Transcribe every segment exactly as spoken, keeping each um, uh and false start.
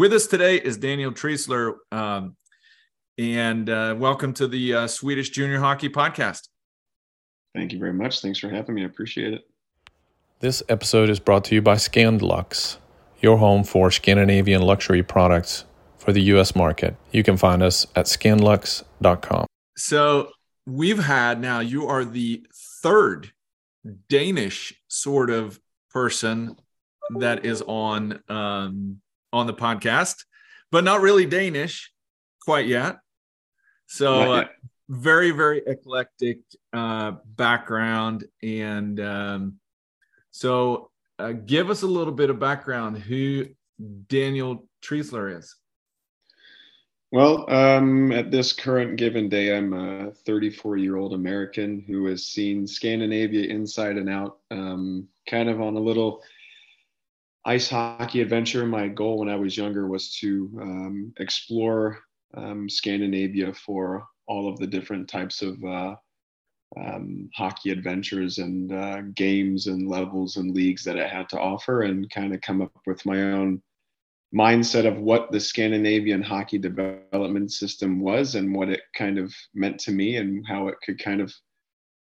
With us today is Daniel Tresler, um, and uh, welcome to the uh, Swedish Junior Hockey Podcast. Thank you very much. Thanks for having me. I appreciate it. This episode is brought to you by Scandlux, your home for Scandinavian luxury products for the U S market. You can find us at scandlux dot com. So we've had now, you are the third Danish sort of person that is on um, on the podcast, but not really Danish quite yet. So not yet. Uh, very, very eclectic uh, background. And um, so uh, give us a little bit of background who Daniel Tresler is. Well, um, at this current given day, I'm a thirty-four-year-old American who has seen Scandinavia inside and out, um, kind of on a little ice hockey adventure. My goal when I was younger was to um, explore um, Scandinavia for all of the different types of uh, um, hockey adventures and uh, games and levels and leagues that it had to offer, and kind of come up with my own mindset of what the Scandinavian hockey development system was and what it kind of meant to me and how it could kind of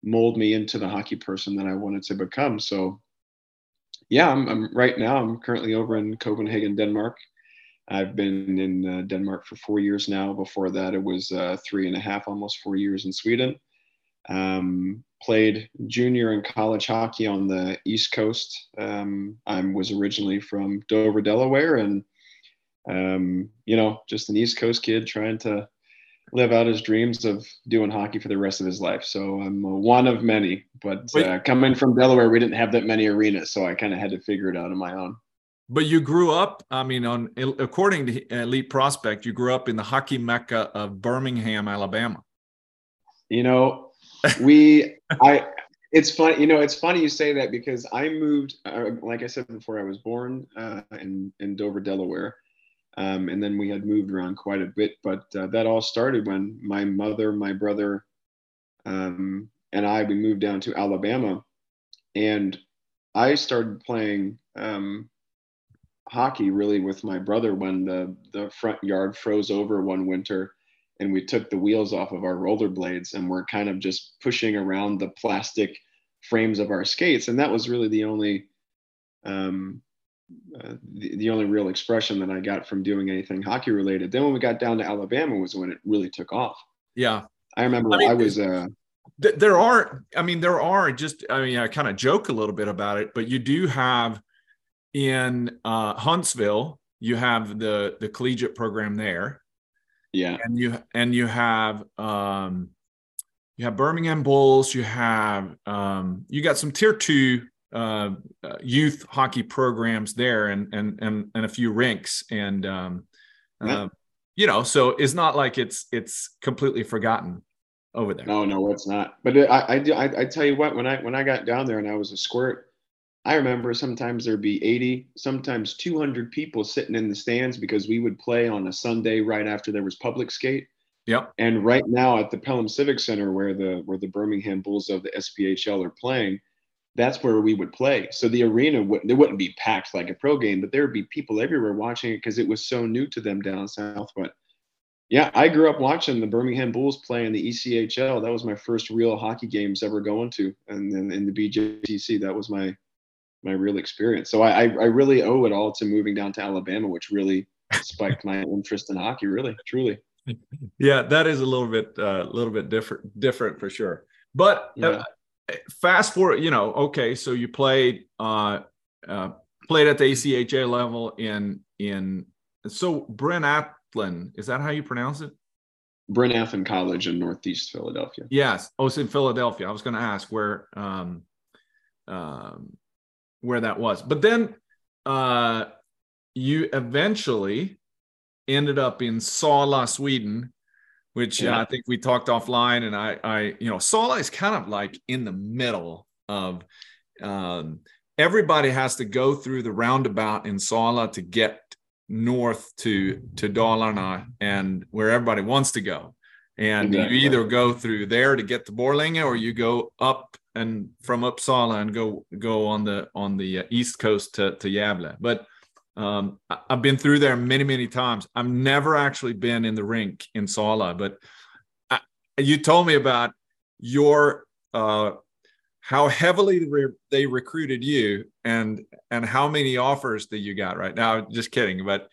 mold me into the hockey person that I wanted to become. So yeah, I'm, I'm right now, I'm currently over in Copenhagen, Denmark. I've been in uh, Denmark for four years now. Before that, it was uh, three and a half, almost four years in Sweden. Um, played junior and college hockey on the East Coast. Um, I was originally from Dover, Delaware, and, um, you know, just an East Coast kid trying to live out his dreams of doing hockey for the rest of his life. So I'm one of many, but uh, coming from Delaware, we didn't have that many arenas, so I kind of had to figure it out on my own. But you grew up, I mean, on according to Elite Prospect, you grew up in the hockey mecca of Birmingham, Alabama. You know, we, I, it's funny, you know, it's funny you say that, because I moved, uh, like I said before, I was born uh, in, in Dover, Delaware. Um, and then we had moved around quite a bit, but uh, that all started when my mother, my brother, um, and I, we moved down to Alabama, and I started playing um, hockey really with my brother when the, the front yard froze over one winter and we took the wheels off of our rollerblades and we're kind of just pushing around the plastic frames of our skates. And that was really the only, um, Uh, the, the only real expression that I got from doing anything hockey related. Then when we got down to Alabama was when it really took off. Yeah. I remember I, mean, I was, uh, th- there are, I mean, there are just, I mean, I kind of joke a little bit about it, but you do have in, uh, Huntsville, you have the, the collegiate program there. Yeah. And you, and you have, um, you have Birmingham Bulls, you have, um, you got some tier two, Uh, uh, youth hockey programs there, and and and and a few rinks, and um, uh, yeah. you know, so it's not like it's it's completely forgotten over there. No, no, it's not. But it, I, I I tell you what, when I when I got down there and I was a squirt, I remember sometimes there'd be eighty, sometimes two hundred people sitting in the stands, because we would play on a Sunday right after there was public skate. Yep. And right now at the Pelham Civic Center, where the where the Birmingham Bulls of the S P H L are playing, that's where we would play. So the arena, wouldn't, it wouldn't be packed like a pro game, but there would be people everywhere watching it because it was so new to them down south. But yeah, I grew up watching the Birmingham Bulls play in the E C H L. That was my first real hockey games ever going to. And then in the B J C C, that was my my real experience. So I, I really owe it all to moving down to Alabama, which really spiked my interest in hockey, really, truly. Yeah, that is a little bit a uh, little bit different, different for sure. But yeah. uh, Fast forward, you know, okay, so you played uh, uh, played at the A C H A level in in so Bryn Athyn, is that how you pronounce it? Bryn Athyn College in Northeast Philadelphia. Yes, oh, it's in Philadelphia. I was going to ask where um, um, where that was, but then uh, you eventually ended up in Sala, Sweden. Which yeah. uh, I think we talked offline, and I, I, you know, Sala is kind of like in the middle of um, everybody has to go through the roundabout in Sala to get north to to Dalarna and where everybody wants to go. And exactly. You either go through there to get to Borlänge, or you go up and from Uppsala and go go on the on the east coast to to Yabla. But Um, I've been through there many, many times. I've never actually been in the rink in Sala, but I, you told me about your uh, how heavily re- they recruited you and and how many offers that you got right now. Just kidding, but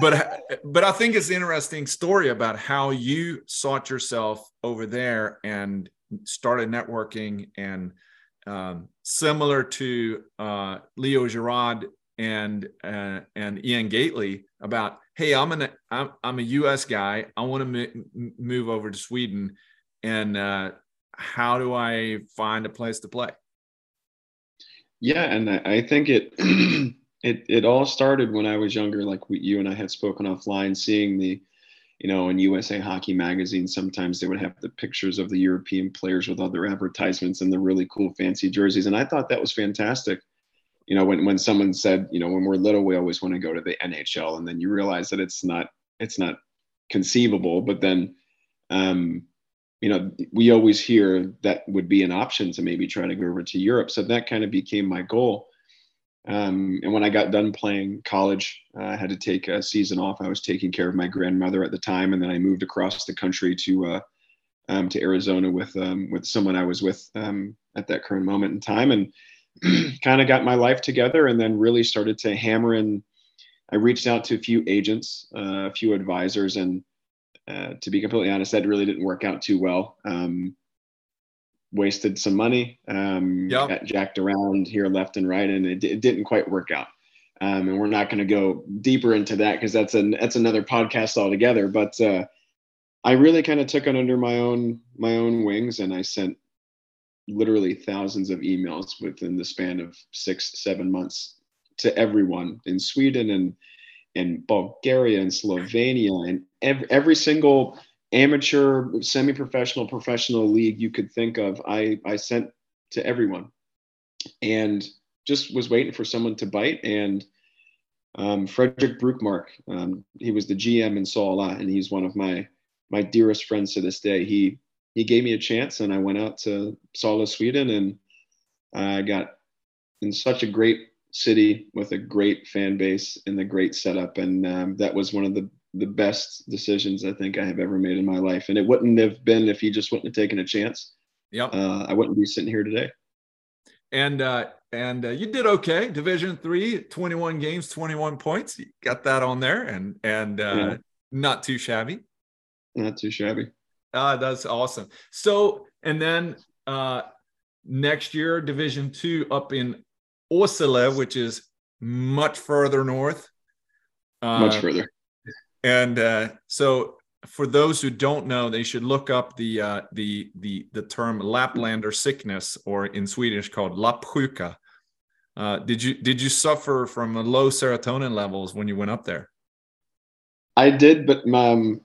but but I think it's an interesting story about how you sought yourself over there and started networking, and um, similar to uh, Leo Girard and uh, and Ian Gately about, hey, I'm an I'm, I'm a U S guy, I want to m- move over to Sweden, and uh, how do I find a place to play? Yeah, and I think it it it all started when I was younger, like we, you and I had spoken offline, seeing the, you know, in U S A Hockey magazine, sometimes they would have the pictures of the European players with other advertisements and the really cool fancy jerseys, and I thought that was fantastic. You know, when, when someone said, you know, when we're little, we always want to go to the N H L. And then you realize that it's not, it's not conceivable. But then, um, you know, we always hear that would be an option to maybe try to go over to Europe. So that kind of became my goal. Um, and when I got done playing college, uh, I had to take a season off. I was taking care of my grandmother at the time. And then I moved across the country to uh, um, to Arizona with um, with someone I was with um, at that current moment in time. And kind of got my life together, and then really started to hammer in. I reached out to a few agents, uh, a few advisors, and uh, to be completely honest, that really didn't work out too well. Um, wasted some money, um, yep. Got jacked around here left and right, and it, it didn't quite work out. Um, and we're not going to go deeper into that because that's an that's another podcast altogether. But uh, I really kind of took it under my own my own wings, and I sent literally thousands of emails within the span of six, seven months to everyone in Sweden and in Bulgaria and Slovenia and every, every single amateur, semi-professional, professional league you could think of. I, I sent to everyone and just was waiting for someone to bite. And um, Frederick Bruckmark, um, he was the G M in Sala, and he's one of my, my dearest friends to this day. He, He gave me a chance, and I went out to Sala, Sweden, and I uh, got in such a great city with a great fan base and a great setup. And um, that was one of the, the best decisions I think I have ever made in my life. And it wouldn't have been if he just wouldn't have taken a chance. Yep. Uh, I wouldn't be sitting here today. And uh, and uh, you did okay. Division three, twenty-one games, twenty-one points. You got that on there, and, and uh, yeah. Not too shabby. Not too shabby. Ah, that's awesome. So, and then uh, next year, Division Two up in Åsele, which is much further north. Uh, much further. And uh, so, for those who don't know, they should look up the uh, the the the term Laplander sickness, or in Swedish called lappsjuka. Uh, did you did you suffer from low serotonin levels when you went up there? I did, but um.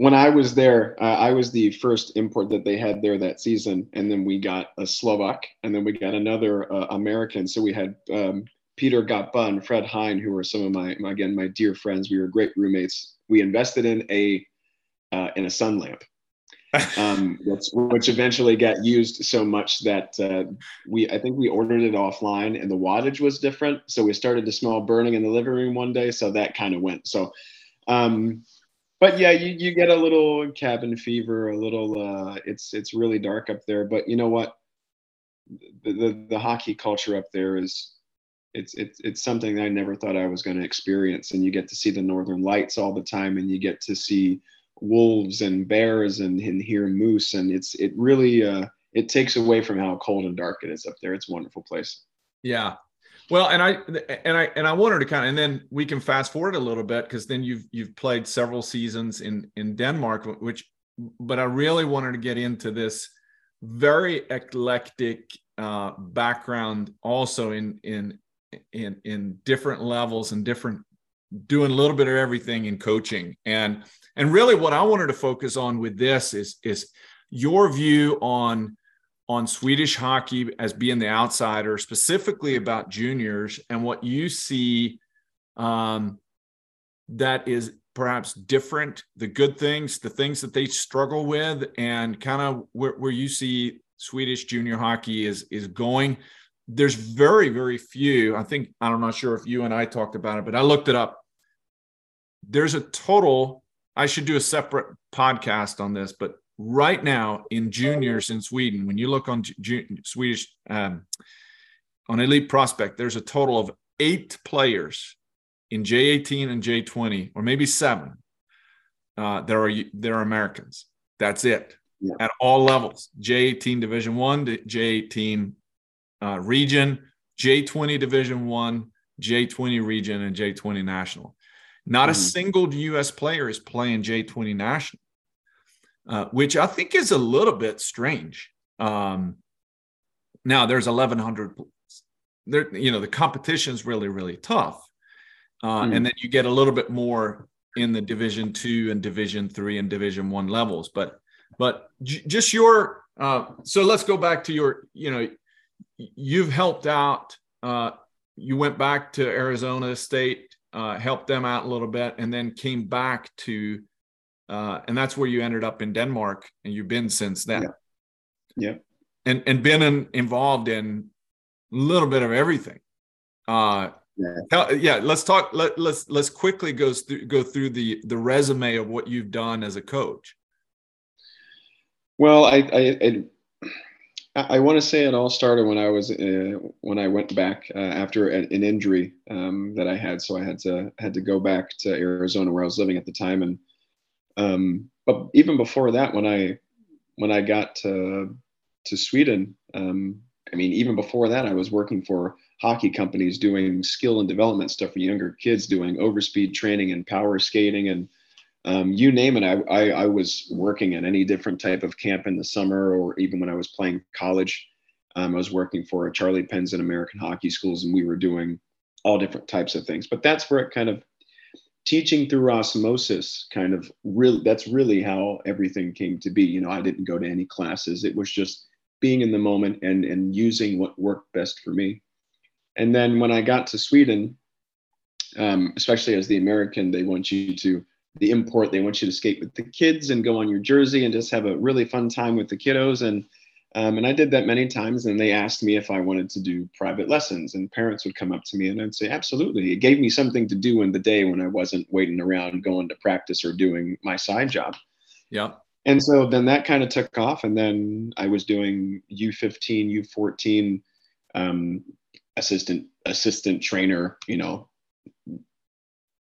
When I was there, uh, I was the first import that they had there that season. And then we got a Slovak, and then we got another uh, American. So we had um, Peter Gappa and Fred Hein, who were some of my, my, again, my dear friends. We were great roommates. We invested in a uh, in a sun lamp, um, which, which eventually got used so much that uh, we I think we ordered it offline, and the wattage was different. So we started to smell burning in the living room one day. So that kind of went. So. Um, But yeah, you, you get a little cabin fever, a little, uh, it's it's really dark up there. But you know what? The, the the hockey culture up there is, it's it's it's something that I never thought I was going to experience. And you get to see the northern lights all the time, and you get to see wolves and bears and, and hear moose. And it's it really, uh, it takes away from how cold and dark it is up there. It's a wonderful place. Yeah. Well, and I and I and I wanted to kind of, and then we can fast forward a little bit, because then you've you've played several seasons in in Denmark, which, but I really wanted to get into this very eclectic uh, background, also in in in in different levels and different, doing a little bit of everything in coaching, and and really what I wanted to focus on with this is is your view on. on Swedish hockey as being the outsider, specifically about juniors, and what you see um, that is perhaps different, the good things, the things that they struggle with, and kind of where, where you see Swedish junior hockey is, is going, there's very, very few. I think, I'm not sure if you and I talked about it, but I looked it up. There's a total, I should do a separate podcast on this, but right now in juniors in Sweden, when you look on ju- Swedish, um, on Elite Prospect, there's a total of eight players in J eighteen and J twenty, or maybe seven, uh, there are there are Americans. That's it. Yeah. At all levels, J eighteen Division One, J eighteen uh, region, J twenty Division One, J twenty region, and J twenty national. Not mm-hmm. a single U S player is playing J twenty national, uh, which I think is a little bit strange. Um, now there's eleven hundred. There, you know, the competition's really, really tough, uh, mm-hmm. and then you get a little bit more in the Division Two and Division Three and Division One levels, but. But just your uh, – so let's go back to your – you know, you've helped out. Uh, you went back to Arizona State, uh, helped them out a little bit, and then came back to uh, – and that's where you ended up in Denmark, and you've been since then. Yeah. yeah. And and been in, involved in a little bit of everything. Uh, yeah. yeah, let's talk let, – let's let's quickly go through, go through the the resume of what you've done as a coach. Well, I I, I, I want to say it all started when I was uh, when I went back uh, after an, an injury um, that I had, so I had to had to go back to Arizona where I was living at the time. And um, but even before that, when I when I got to to Sweden, um, I mean, even before that, I was working for hockey companies doing skill and development stuff for younger kids, doing overspeed training and power skating and. Um, you name it, I, I, I was working at any different type of camp in the summer, or even when I was playing college, um, I was working for Charlie Penn's and American Hockey Schools, and we were doing all different types of things. But that's where it kind of teaching through osmosis kind of really, that's really how everything came to be. You know, I didn't go to any classes. It was just being in the moment and, and using what worked best for me. And then when I got to Sweden, um, especially as the American, they want you to the import, they want you to skate with the kids and go on your jersey and just have a really fun time with the kiddos. And um, and I did that many times, and they asked me if I wanted to do private lessons, and parents would come up to me and I'd say, absolutely. It gave me something to do in the day when I wasn't waiting around going to practice or doing my side job. Yeah. And so then that kind of took off, and then I was doing U fifteen, U fourteen, um, assistant, assistant trainer, you know,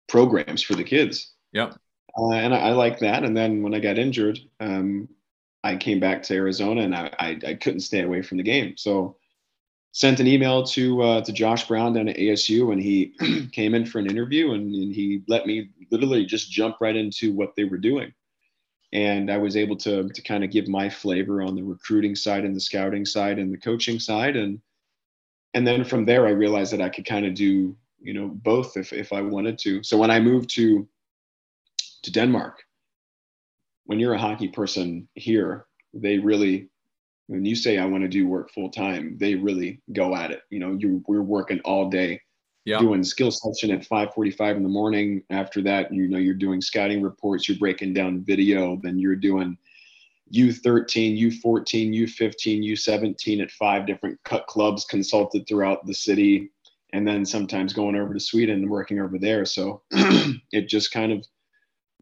programs for the kids. Yeah. Uh, and I, I like that. And then when I got injured, um, I came back to Arizona, and I, I, I couldn't stay away from the game. So sent an email to uh, to Josh Brown down at A S U, and he came in for an interview, and, and he let me literally just jump right into what they were doing. And I was able to to kind of give my flavor on the recruiting side and the scouting side and the coaching side. And and then from there, I realized that I could kind of do, you know, both if if I wanted to. So when I moved to to Denmark, when you're a hockey person here, they really, when you say I want to do work full time, they really go at it. You know, you we're working all day, yeah. doing skill session at five forty-five in the morning. After that, you know, you're doing scouting reports, you're breaking down video, then you're doing U thirteen, U fourteen, U fifteen, U seventeen at five different cut clubs consulted throughout the city, and then sometimes going over to Sweden and working over there. So it just kind of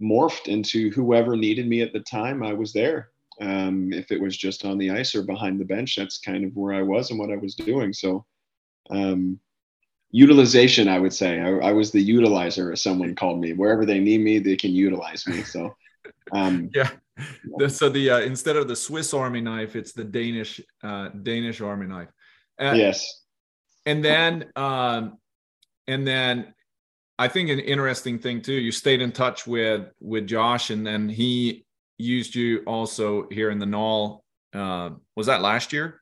morphed into whoever needed me at the time. I was there. Um, if it was just on the ice or behind the bench, that's kind of where I was and what I was doing. So um, utilization, I would say. I, I was the utilizer, as someone called me. Wherever they need me, they can utilize me. So um, yeah. yeah. So the uh, instead of the Swiss Army knife, it's the Danish uh, Danish Army knife. Uh, yes. And then um, and then. I think an interesting thing too, you stayed in touch with, with Josh, and then he used you also here in the N A H L. Uh, was that last year?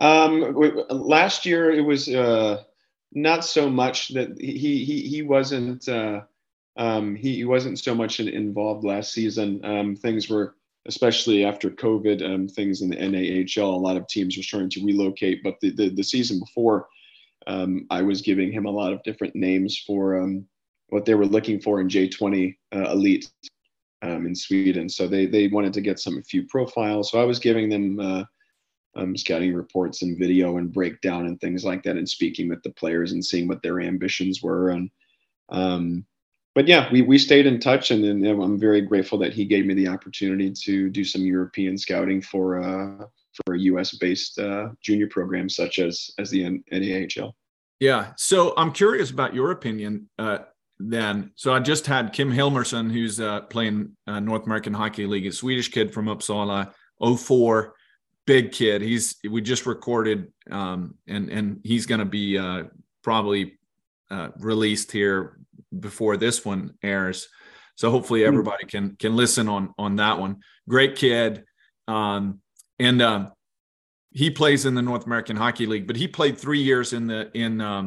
Um, last year it was, uh, not so much that he, he, he wasn't, uh, um, he, he wasn't so much involved last season. Um, things were, especially after COVID, um, things in the N A H L, a lot of teams were starting to relocate, but the, the, the season before, Um, I was giving him a lot of different names for um, what they were looking for in J twenty uh, elite um, in Sweden. So they they wanted to get some a few profiles. So I was giving them uh, um, scouting reports and video and breakdown and things like that, and speaking with the players and seeing what their ambitions were. And um, but yeah, we, we stayed in touch, and, and I'm very grateful that he gave me the opportunity to do some European scouting for uh, for a U S-based uh, junior program such as as the N A H L. Yeah, so I'm curious about your opinion uh, then. So I just had Kim Hilmersson, who's uh, playing uh, North American Hockey League, a Swedish kid from Uppsala, oh four, big kid. He's we just recorded, um, and and he's going to be uh, probably uh, released here before this one airs. So hopefully everybody can can listen on on that one. Great kid, um, and. Uh, He plays in the North American Hockey League, but he played three years in the in um,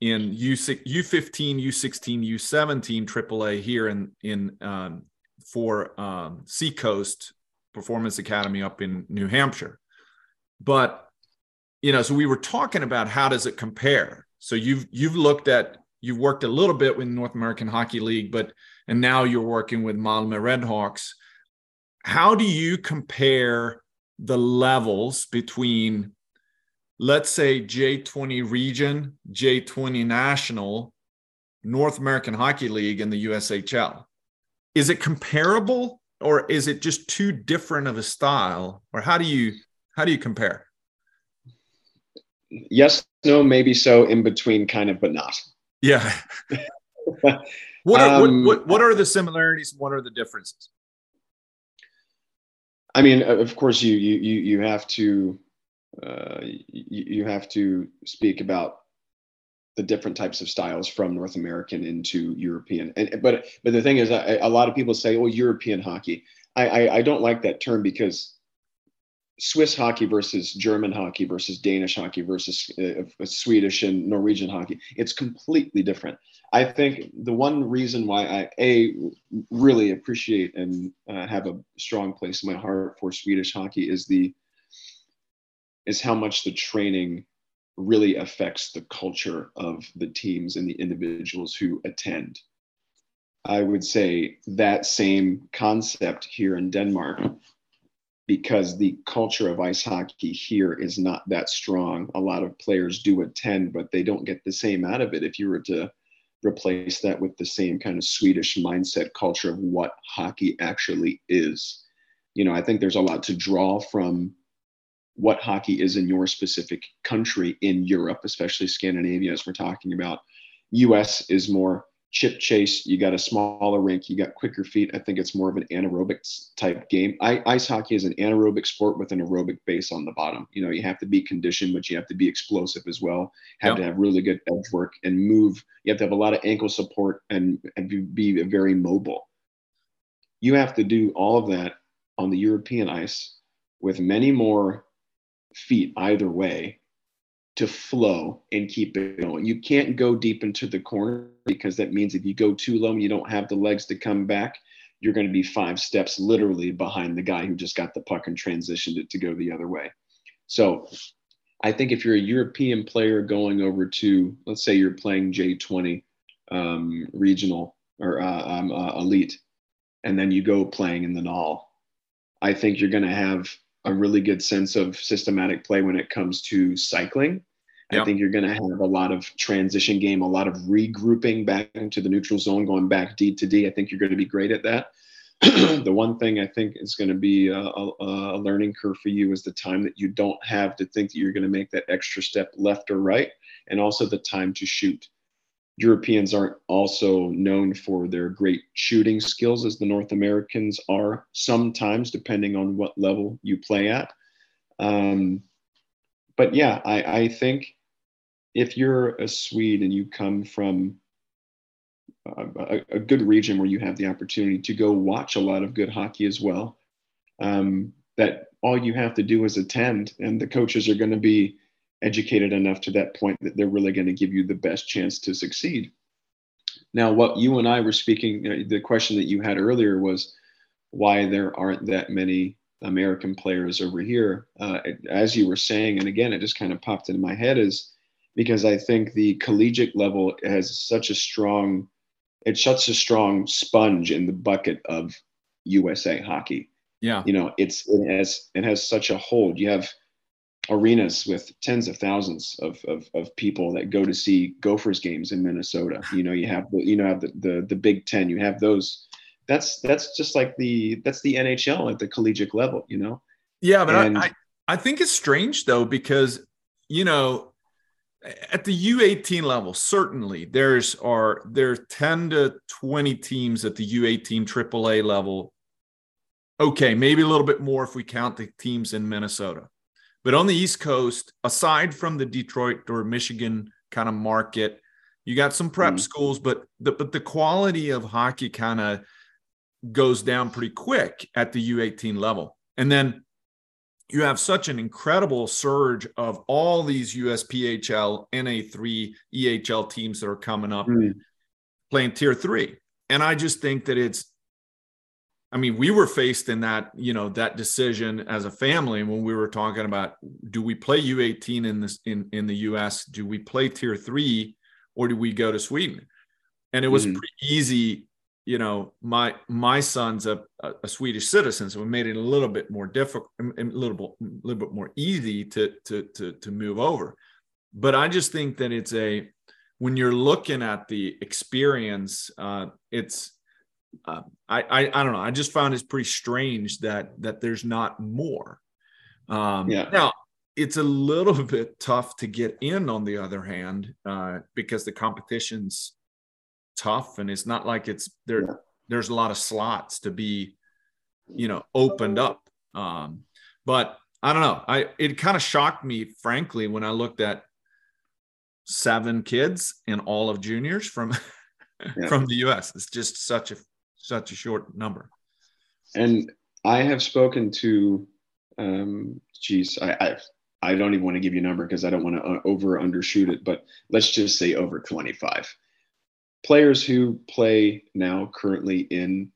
in U fifteen, U sixteen, U seventeen triple A here in in um, for um, Seacoast Performance Academy up in New Hampshire. But you know, so we were talking about how does it compare. So you've you've looked at you've worked a little bit with North American Hockey League, but and now you're working with Malmö Redhawks. How do you compare the levels between, let's say, J twenty region, J twenty national, North American Hockey League, and the U S H L? Is it comparable, or is it just too different of a style? Or how do you how do you compare? Yes, no, maybe so, in between, kind of, but not. Yeah. What are, um, what, what, what are the similarities? What are the differences? I mean, of course, you you you you have to uh, you, you have to speak about the different types of styles from North American into European. And but but the thing is, I, a lot of people say, "Oh, European hockey." I, I I don't like that term, because Swiss hockey versus German hockey versus Danish hockey versus uh, Swedish and Norwegian hockey, it's completely different. I think the one reason why I a really appreciate and uh, have a strong place in my heart for Swedish hockey is the is how much the training really affects the culture of the teams and the individuals who attend. I would say that same concept here in Denmark, because the culture of ice hockey here is not that strong. A lot of players do attend, but they don't get the same out of it. If you were to replace that with the same kind of Swedish mindset culture of what hockey actually is. You know, I think there's a lot to draw from what hockey is in your specific country in Europe, especially Scandinavia, as we're talking about. U S is more chip chase. You got a smaller rink, you got quicker feet. I think it's more of an anaerobic type game. I, ice hockey is an anaerobic sport with an aerobic base on the bottom. You know, you have to be conditioned, but you have to be explosive as well. Have yep. to have really good edge work and move. You have to have a lot of ankle support and, and be very mobile. You have to do all of that on the European ice with many more feet either way to flow and keep it going. You can't go deep into the corner, because that means if you go too low and you don't have the legs to come back, you're going to be five steps literally behind the guy who just got the puck and transitioned it to go the other way. So I think if you're a European player going over to, let's say you're playing J twenty um, regional or uh, um, uh, elite, and then you go playing in the N A H L, I think you're going to have a really good sense of systematic play when it comes to cycling. Yep. I think you're going to have a lot of transition game, a lot of regrouping back into the neutral zone, going back D to D. I think you're going to be great at that. The one thing I think is going to be a, a, a learning curve for you is the time that you don't have to think that you're going to make that extra step left or right, and also the time to shoot. Europeans aren't also known for their great shooting skills as the North Americans are sometimes, depending on what level you play at. Um, but yeah, I, I think if you're a Swede and you come from a, a good region where you have the opportunity to go watch a lot of good hockey as well, um, that all you have to do is attend, and the coaches are going to be educated enough to that point that they're really going to give you the best chance to succeed. Now, what you and I were speaking, the question that you had earlier was why there aren't that many American players over here. Uh, as you were saying, and again, it just kind of popped into my head, is because I think the collegiate level has such a strong, it's such a strong sponge in the bucket of U S A hockey. Yeah. You know, it's, it has, it has such a hold. You have arenas with tens of thousands of, of, of people that go to see Gophers games in Minnesota. You know, you have, the, you know, have the, the, the Big Ten, you have those. That's, that's just like the, that's the N H L at the collegiate level, you know? Yeah. But and, I, I, I think it's strange though, because, you know, at the U eighteen level, certainly there's are, there are ten to twenty teams at the U eighteen triple A level. Okay. Maybe a little bit more if we count the teams in Minnesota. But on the East Coast, aside from the Detroit or Michigan kind of market, you got some prep mm-hmm. schools, but the, but the quality of hockey kind of goes down pretty quick at the U eighteen level. And then you have such an incredible surge of all these U S P H L, N A three, E H L teams that are coming up mm-hmm. playing tier three. And I just think that it's, I mean, we were faced in that, you know, that decision as a family when we were talking about, do we play U eighteen in this in, in the U S? Do we play tier three or do we go to Sweden? And it was mm-hmm. pretty easy. You know, my my son's a, a Swedish citizen, so we made it a little bit more difficult, a little, little bit more easy to, to, to, to move over. But I just think that it's a, when you're looking at the experience, uh, it's, Uh, I, I I don't know. I just found it's pretty strange that that there's not more. Um, yeah. Now it's a little bit tough to get in. On the other hand, uh, because the competition's tough, and it's not like it's there. Yeah. There's a lot of slots to be, you know, opened up. Um, but I don't know. I it kind of shocked me, frankly, when I looked at seven kids and all of juniors from yeah. from the U S. It's just such a such a short number. And I have spoken to, um, geez, I, I I don't even want to give you a number because I don't want to over undershoot it, but let's just say over twenty-five players who play now currently in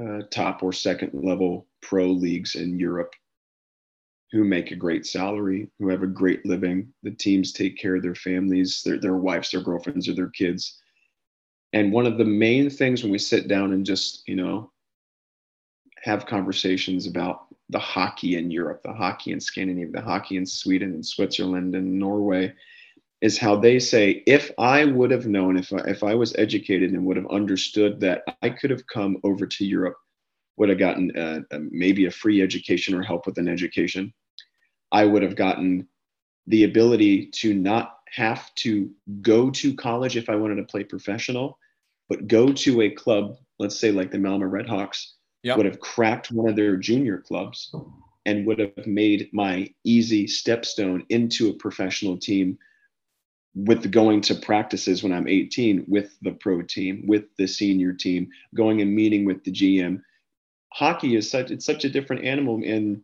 uh, top or second level pro leagues in Europe, who make a great salary, who have a great living. The teams take care of their families, their their wives, their girlfriends, or their kids. And one of the main things when we sit down and just, you know, have conversations about the hockey in Europe, the hockey in Scandinavia, the hockey in Sweden and Switzerland and Norway, is how they say, if I would have known, if I, if I was educated and would have understood that I could have come over to Europe, would have gotten a, a, maybe a free education or help with an education. I would have gotten the ability to not have to go to college if I wanted to play professional, but go to a club, let's say like the Malmö Redhawks, yep. would have cracked one of their junior clubs and would have made my easy stepstone into a professional team with the going to practices when I'm eighteen, with the pro team, with the senior team, going and meeting with the G M. Hockey is such, it's such a different animal in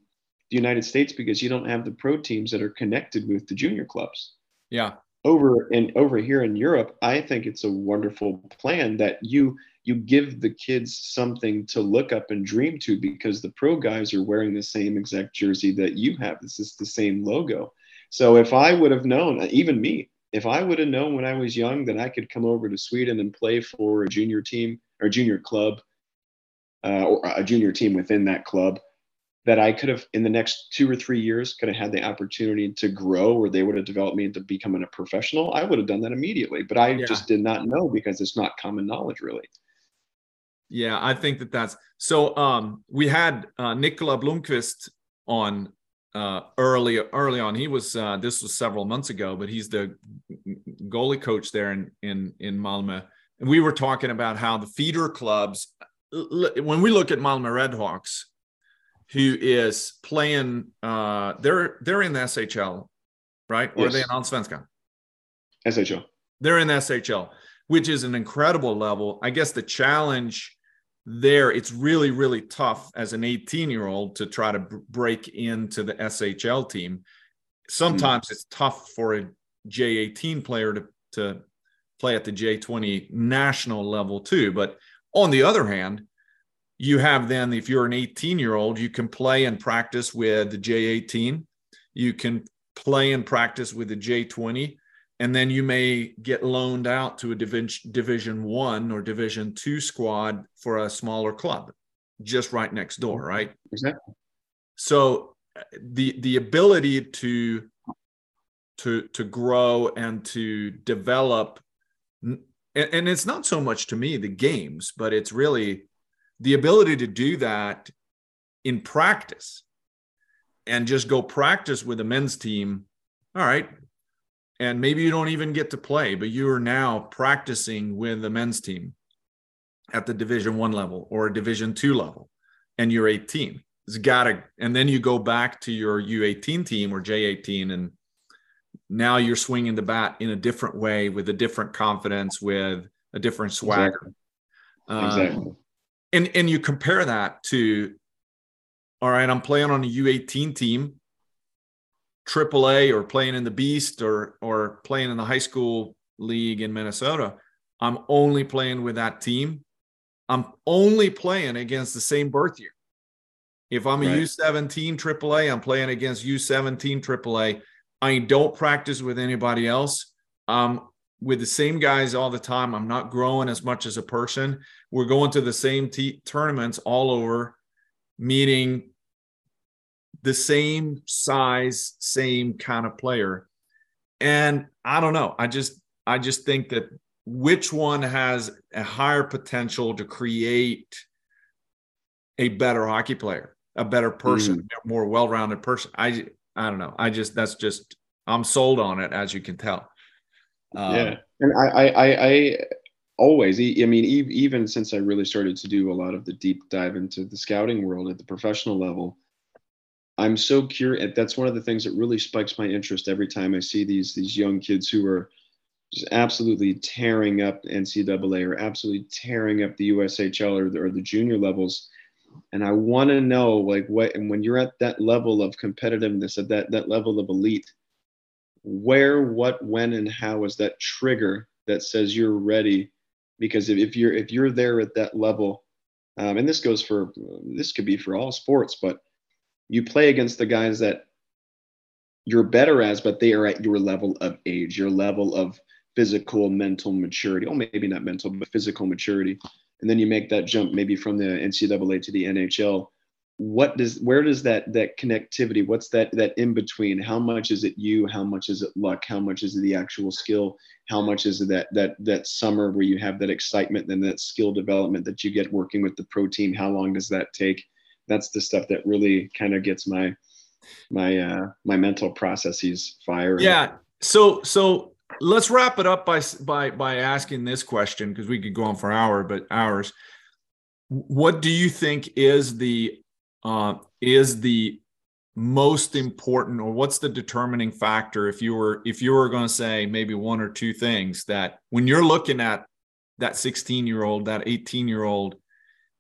the United States because you don't have the pro teams that are connected with the junior clubs. Yeah. Over and over here in Europe, I think it's a wonderful plan that you you give the kids something to look up and dream to, because the pro guys are wearing the same exact jersey that you have. This is the same logo. So if I would have known, even me, if I would have known when I was young that I could come over to Sweden and play for a junior team or junior club uh, or a junior team within that club, that I could have, in the next two or three years, could have had the opportunity to grow, or they would have developed me into becoming a professional, I would have done that immediately. But I yeah. just did not know because it's not common knowledge, really. Yeah, I think that that's – so um, we had uh, Nicola Blomqvist on uh, early, early on. He was uh, – this was several months ago, but he's the goalie coach there in, in, in Malmö. And we were talking about how the feeder clubs – when we look at Malmö Redhawks – who is playing? Uh, they're they're in the S H L, right? Yes. Or are they in Allsvenskan? S H L. They're in the S H L, which is an incredible level. I guess the challenge there, it's really really tough as an eighteen year old to try to b- break into the S H L team. Sometimes mm. it's tough for a J eighteen player to to play at the J twenty national level too. But on the other hand, you have then, if you're an eighteen-year-old, you can play and practice with the J eighteen. You can play and practice with the J twenty, and then you may get loaned out to a Division One or Division Two squad for a smaller club just right next door, right? Exactly. So the the ability to to to grow and to develop, and, and it's not so much to me the games, but it's really the ability to do that in practice and just go practice with a men's team. All right. And maybe you don't even get to play, but you are now practicing with the men's team at the Division One level or Division Two level, and you're eighteen. It's gotta, and then you go back to your U eighteen team or J eighteen, and now you're swinging the bat in a different way, with a different confidence, with a different swagger. Exactly. Um, exactly. And and you compare that to, all right, I'm playing on a U eighteen team, triple A, or playing in the Beast, or or playing in the high school league in Minnesota. I'm only playing with that team. I'm only playing against the same birth year. If I'm a right. U seventeen triple A, I'm playing against U seventeen triple A. I don't practice with anybody else. Um, with the same guys all the time. I'm not growing as much as a person. We're going to the same t- tournaments all over, meeting the same size, same kind of player. And I don't know. I just, I just think that which one has a higher potential to create a better hockey player, a better person, mm. a more well-rounded person. I, I don't know. I just, that's just, I'm sold on it, as you can tell. Um, yeah. And I, I, I always, I mean, even since I really started to do a lot of the deep dive into the scouting world at the professional level, I'm so curious. That's one of the things that really spikes my interest every time I see these, these young kids who are just absolutely tearing up N C double A or absolutely tearing up the U S H L or the, or the junior levels. And I want to know, like, what, and when you're at that level of competitiveness, at that, that level of elite, where, what, when, and how is that trigger that says you're ready? Because if, if you're, if you're there at that level, um, and this goes for, this could be for all sports, but you play against the guys that you're better as, but they are at your level of age, your level of physical, mental maturity, or maybe not mental, but physical maturity. And then you make that jump maybe from the N C double A to the N H L. What does, where does that, that connectivity, what's that, that in between? How much is it you? How much is it luck? How much is it the actual skill? How much is it that, that, that summer where you have that excitement and that skill development that you get working with the pro team? How long does that take? That's the stuff that really kind of gets my, my, uh, my mental processes firing. Yeah. So, so let's wrap it up by, by, by asking this question, because we could go on for an hour, but hours. What do you think is the, uh, is the most important, or what's the determining factor? If you were, if you were going to say maybe one or two things that when you're looking at that sixteen year old, that eighteen year old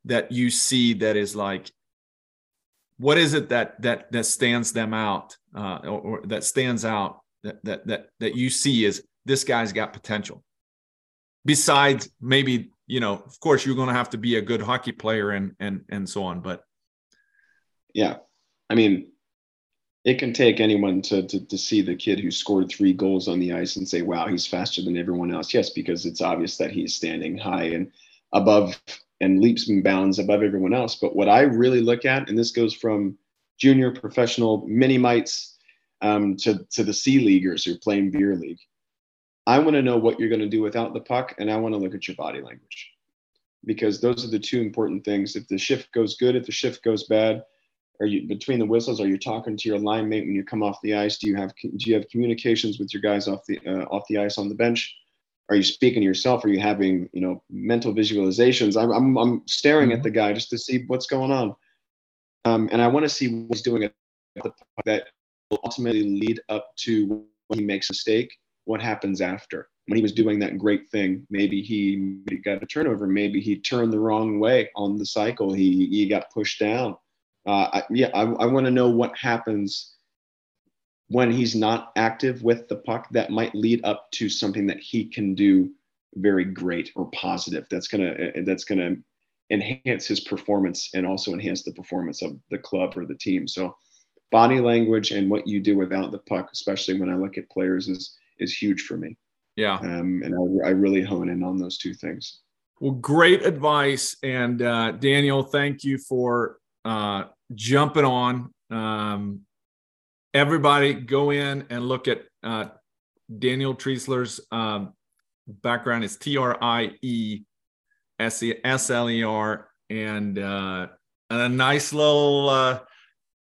that you see, that is like, what is it that that that stands them out, uh, or, or that stands out that that that that you see is this guy's got potential? Besides maybe, you know, of course, you're going to have to be a good hockey player and and and so on. But yeah, I mean, it can take anyone to to, to see the kid who scored three goals on the ice and say, "Wow, he's faster than everyone else." Yes, because it's obvious that he's standing high and above, and leaps and bounds above everyone else. But what I really look at, and this goes from junior, professional, mini mites um, to, to the C leaguers who are playing beer league, I want to know what you're going to do without the puck, and I want to look at your body language, because those are the two important things. If the shift goes good, if the shift goes bad, are you between the whistles? Are you talking to your line mate when you come off the ice? Do you have do you have communications with your guys off the uh, off the ice on the bench? Are you speaking to yourself? Are you having, you know, mental visualizations? I'm, I'm, I'm staring at the guy just to see what's going on. Um, and I want to see what he's doing at the puck that will ultimately lead up to when he makes a mistake, what happens after. When he was doing that great thing, maybe he got a turnover. Maybe he turned the wrong way on the cycle. He, he got pushed down. Uh, I, yeah, I, I want to know what happens when he's not active with the puck that might lead up to something that he can do very great or positive. That's going to, that's going to enhance his performance and also enhance the performance of the club or the team. So body language and what you do without the puck, especially when I look at players, is, is huge for me. Yeah. Um, and I, I really hone in on those two things. Well, great advice. And uh, Daniel, thank you for uh, jumping on Um, everybody go in and look at uh, Daniel Tresler's um, background. It's T R I E S L E R, and uh, and a nice little uh,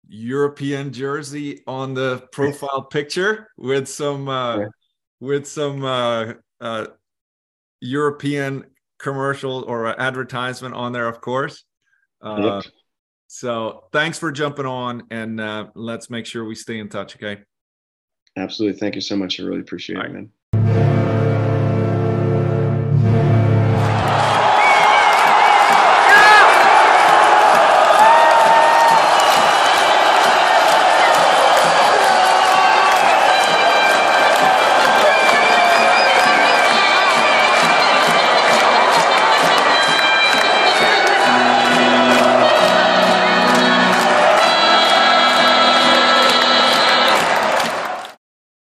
European jersey on the profile picture with some uh, yeah. with some uh, uh, European commercial or advertisement on there, of course. Uh, yep. So thanks for jumping on, and uh, let's make sure we stay in touch. Okay. Absolutely. Thank you so much. I really appreciate All it, right. man.